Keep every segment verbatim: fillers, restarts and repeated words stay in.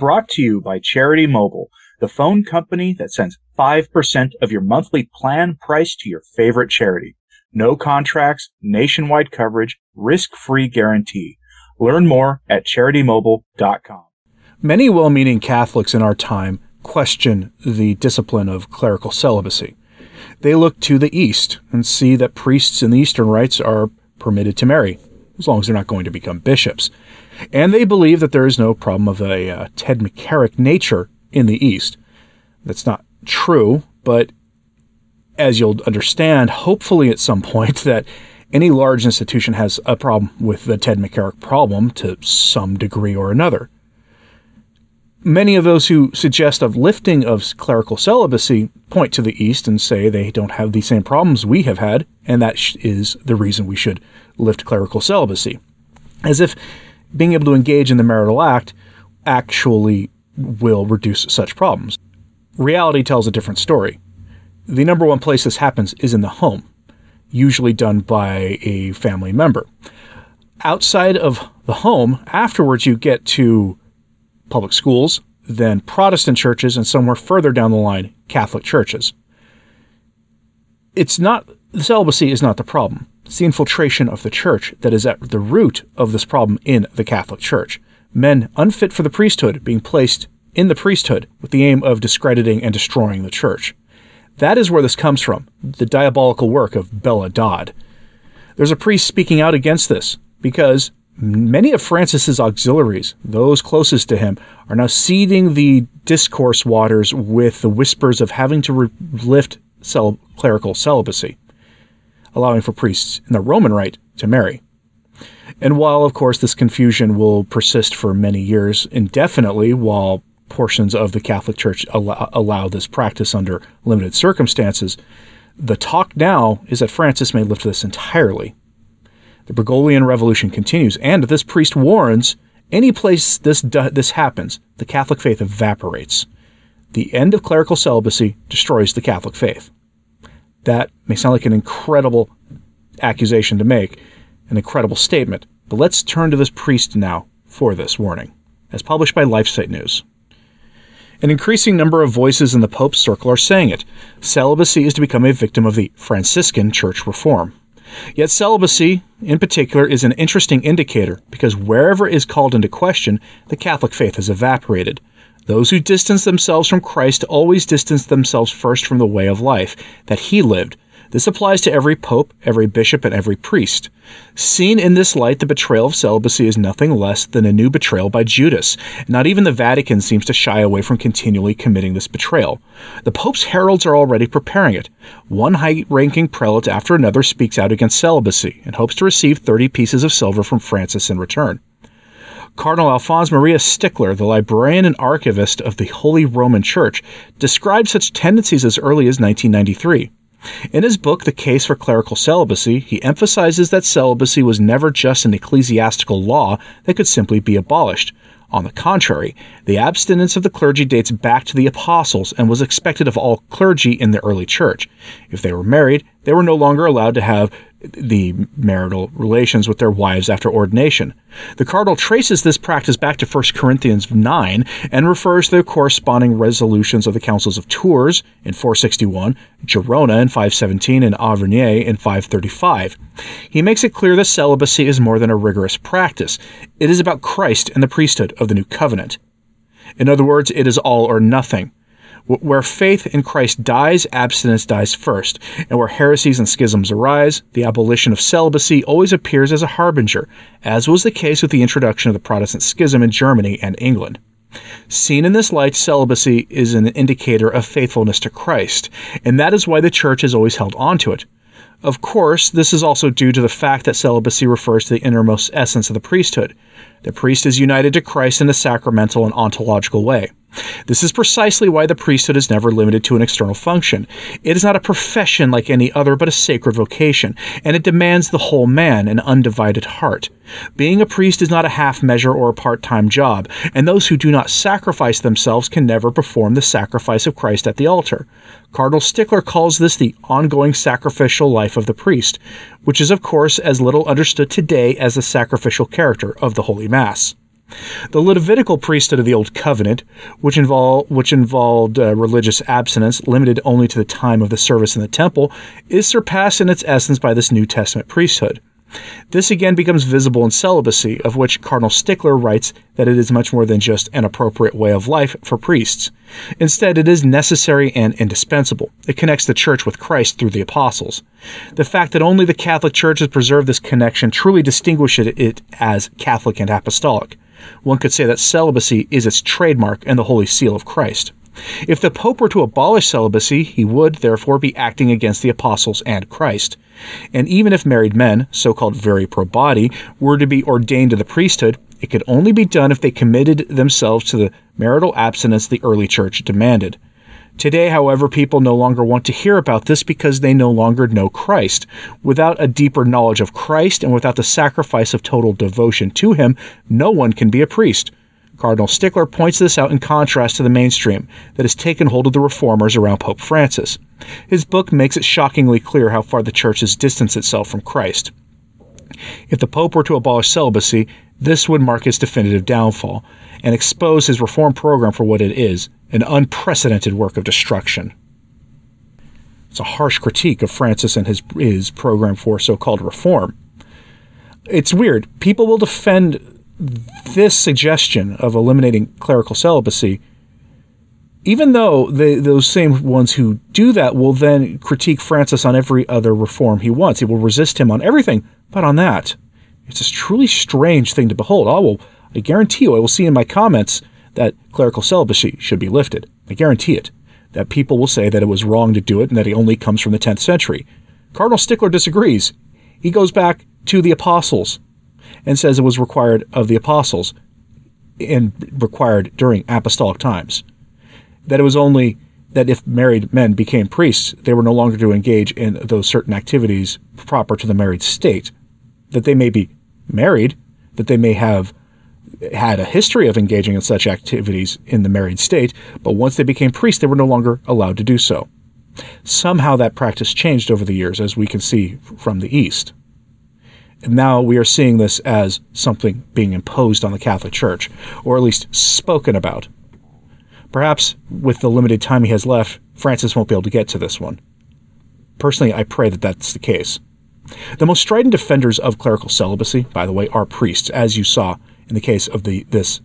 brought to you by Charity Mobile, the phone company that sends five percent of your monthly plan price to your favorite charity. No contracts, nationwide coverage, risk-free guarantee. Learn more at charity mobile dot com. Many well-meaning Catholics in our time question the discipline of clerical celibacy. They look to the East and see that priests in the Eastern rites are permitted to marry, as long as they're not going to become bishops. And they believe that there is no problem of a uh, Ted McCarrick nature in the East. That's not true, but as you'll understand, hopefully at some point, that any large institution has a problem with the Ted McCarrick problem to some degree or another. Many of those who suggest of lifting of clerical celibacy point to the East and say they don't have the same problems we have had, and that is the reason we should lift clerical celibacy. As if being able to engage in the marital act actually will reduce such problems. Reality tells a different story. The number one place this happens is in the home, usually done by a family member. Outside of the home, afterwards you get to public schools, then Protestant churches, and somewhere further down the line, Catholic churches. It's not, celibacy is not the problem. It's the infiltration of the church that is at the root of this problem in the Catholic Church. Men unfit for the priesthood being placed in the priesthood with the aim of discrediting and destroying the church. That is where this comes from, the diabolical work of Bella Dodd. There's a priest speaking out against this because many of Francis's auxiliaries, those closest to him, are now seeding the discourse waters with the whispers of having to re- lift cel- clerical celibacy, allowing for priests in the Roman rite to marry. And while, of course, this confusion will persist for many years indefinitely, while portions of the Catholic Church allow, allow this practice under limited circumstances, the talk now is that Francis may lift this entirely. The Bergoglian revolution continues, and this priest warns, any place this this happens, the Catholic faith evaporates. The end of clerical celibacy destroys the Catholic faith. That may sound like an incredible accusation to make, an incredible statement, but let's turn to this priest now for this warning, as published by LifeSite News. An increasing number of voices in the Pope's circle are saying it. Celibacy is to become a victim of the Franciscan church reform. Yet celibacy, in particular, is an interesting indicator because wherever it is called into question, the Catholic faith has evaporated. Those who distance themselves from Christ always distance themselves first from the way of life that he lived. This applies to every pope, every bishop, and every priest. Seen in this light, the betrayal of celibacy is nothing less than a new betrayal by Judas. Not even the Vatican seems to shy away from continually committing this betrayal. The Pope's heralds are already preparing it. One high-ranking prelate after another speaks out against celibacy and hopes to receive thirty pieces of silver from Francis in return. Cardinal Alphonse Maria Stickler, the librarian and archivist of the Holy Roman Church, described such tendencies as early as nineteen ninety-three. In his book, The Case for Clerical Celibacy, he emphasizes that celibacy was never just an ecclesiastical law that could simply be abolished. On the contrary, the abstinence of the clergy dates back to the apostles and was expected of all clergy in the early church. If they were married, they were no longer allowed to have the marital relations with their wives after ordination. The cardinal traces this practice back to First Corinthians nine and refers to the corresponding resolutions of the Councils of Tours in four sixty-one, Gerona in five seventeen, and Auvergne in five thirty-five. He makes it clear that celibacy is more than a rigorous practice. It is about Christ and the priesthood of the new covenant. In other words, it is all or nothing. Where faith in Christ dies, abstinence dies first, and where heresies and schisms arise, the abolition of celibacy always appears as a harbinger, as was the case with the introduction of the Protestant schism in Germany and England. Seen in this light, celibacy is an indicator of faithfulness to Christ, and that is why the Church has always held on to it. Of course, this is also due to the fact that celibacy refers to the innermost essence of the priesthood. The priest is united to Christ in a sacramental and ontological way. This is precisely why the priesthood is never limited to an external function. It is not a profession like any other, but a sacred vocation, and it demands the whole man, an undivided heart. Being a priest is not a half measure or a part-time job, and those who do not sacrifice themselves can never perform the sacrifice of Christ at the altar. Cardinal Stickler calls this the ongoing sacrificial life of the priest, which is, of course, as little understood today as the sacrificial character of the Holy Mass. The Levitical priesthood of the Old Covenant, which involved, which involved uh, religious abstinence limited only to the time of the service in the temple, is surpassed in its essence by this New Testament priesthood. This again becomes visible in celibacy, of which Cardinal Stickler writes that it is much more than just an appropriate way of life for priests. Instead, it is necessary and indispensable. It connects the Church with Christ through the Apostles. The fact that only the Catholic Church has preserved this connection truly distinguishes it as Catholic and Apostolic. One could say that celibacy is its trademark and the holy seal of Christ. If the Pope were to abolish celibacy, he would, therefore, be acting against the apostles and Christ. And even if married men, so-called viri probati, were to be ordained to the priesthood, it could only be done if they committed themselves to the marital abstinence the early church demanded. Today, however, people no longer want to hear about this because they no longer know Christ. Without a deeper knowledge of Christ and without the sacrifice of total devotion to him, no one can be a priest. Cardinal Stickler points this out in contrast to the mainstream that has taken hold of the reformers around Pope Francis. His book makes it shockingly clear how far the Church has distanced itself from Christ. If the Pope were to abolish celibacy, this would mark his definitive downfall and expose his reform program for what it is, an unprecedented work of destruction. It's a harsh critique of Francis and his, his program for so-called reform. It's weird. People will defend this suggestion of eliminating clerical celibacy, even though they, those same ones who do that will then critique Francis on every other reform he wants. He will resist him on everything, but on that. It's a truly strange thing to behold. I will, I guarantee you, I will see in my comments that clerical celibacy should be lifted. I guarantee it. That people will say that it was wrong to do it and that it only comes from the tenth century. Cardinal Stickler disagrees. He goes back to the apostles and says it was required of the apostles and required during apostolic times. That it was only that if married men became priests, they were no longer to engage in those certain activities proper to the married state. That they may be married, that they may have had a history of engaging in such activities in the married state, but once they became priests, they were no longer allowed to do so. Somehow that practice changed over the years, as we can see from the East. And now we are seeing this as something being imposed on the Catholic Church, or at least spoken about. Perhaps with the limited time he has left, Francis won't be able to get to this one. Personally, I pray that that's the case. The most strident defenders of clerical celibacy, by the way, are priests, as you saw in the case of the this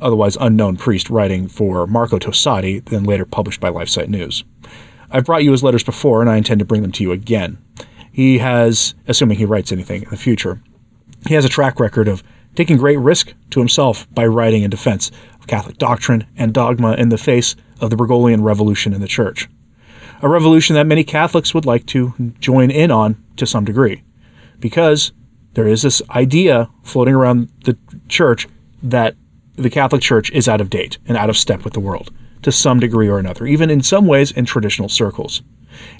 otherwise unknown priest writing for Marco Tosatti, then later published by LifeSite News. I've brought you his letters before, and I intend to bring them to you again. He has, assuming he writes anything in the future, he has a track record of taking great risk to himself by writing in defense of Catholic doctrine and dogma in the face of the Bergoglian revolution in the Church, a revolution that many Catholics would like to join in on to some degree, because there is this idea floating around the Church that the Catholic Church is out of date and out of step with the world to some degree or another, even in some ways in traditional circles.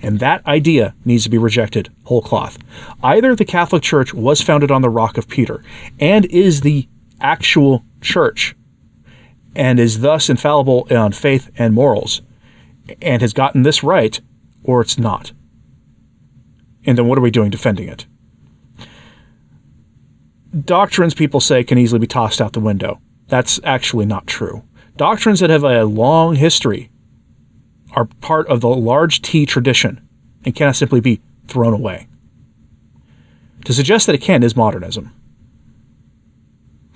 And that idea needs to be rejected whole cloth. Either the Catholic Church was founded on the rock of Peter and is the actual church and is thus infallible on faith and morals and has gotten this right, or it's not. And then what are we doing defending it? Doctrines, people say, can easily be tossed out the window. That's actually not true. Doctrines that have a long history are part of the large T tradition and cannot simply be thrown away. To suggest that it can is modernism.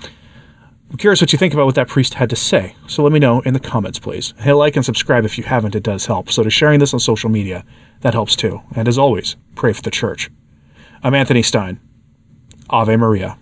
I'm curious what you think about what that priest had to say, so let me know in the comments, please. Hit like and subscribe if you haven't, it does help. So to sharing this on social media, that helps too. And as always, pray for the Church. I'm Anthony Stine. Ave Maria.